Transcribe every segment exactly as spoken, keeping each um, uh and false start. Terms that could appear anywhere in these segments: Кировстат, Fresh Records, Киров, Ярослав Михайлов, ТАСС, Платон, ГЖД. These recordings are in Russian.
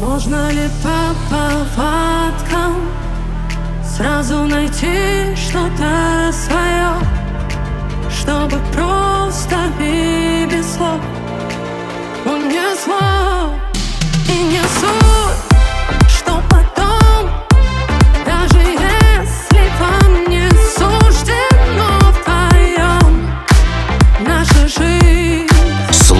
Можно ли по повадкам сразу найти что-то свое, чтобы просто и без слов он не слов и не суть?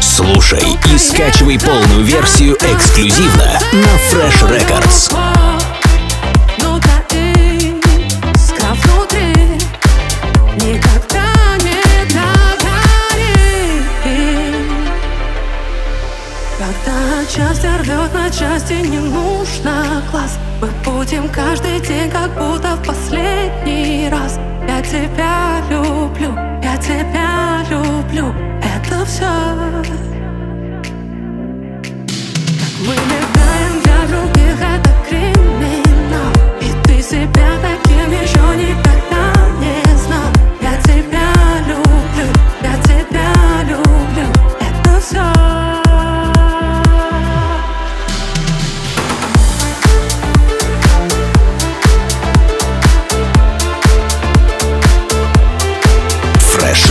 Слушай и скачивай полную версию эксклюзивно на Fresh Records. Когда счастье рвет на части, не нужно глаз. Мы будем каждый день, как будто в последний раз. Я тебя люблю, я тебя люблю. Это все. Как мы летаем для других, это криминал. И ты себя таким еще никогда не знал. Я тебя люблю, я тебя люблю. Это все. Fresh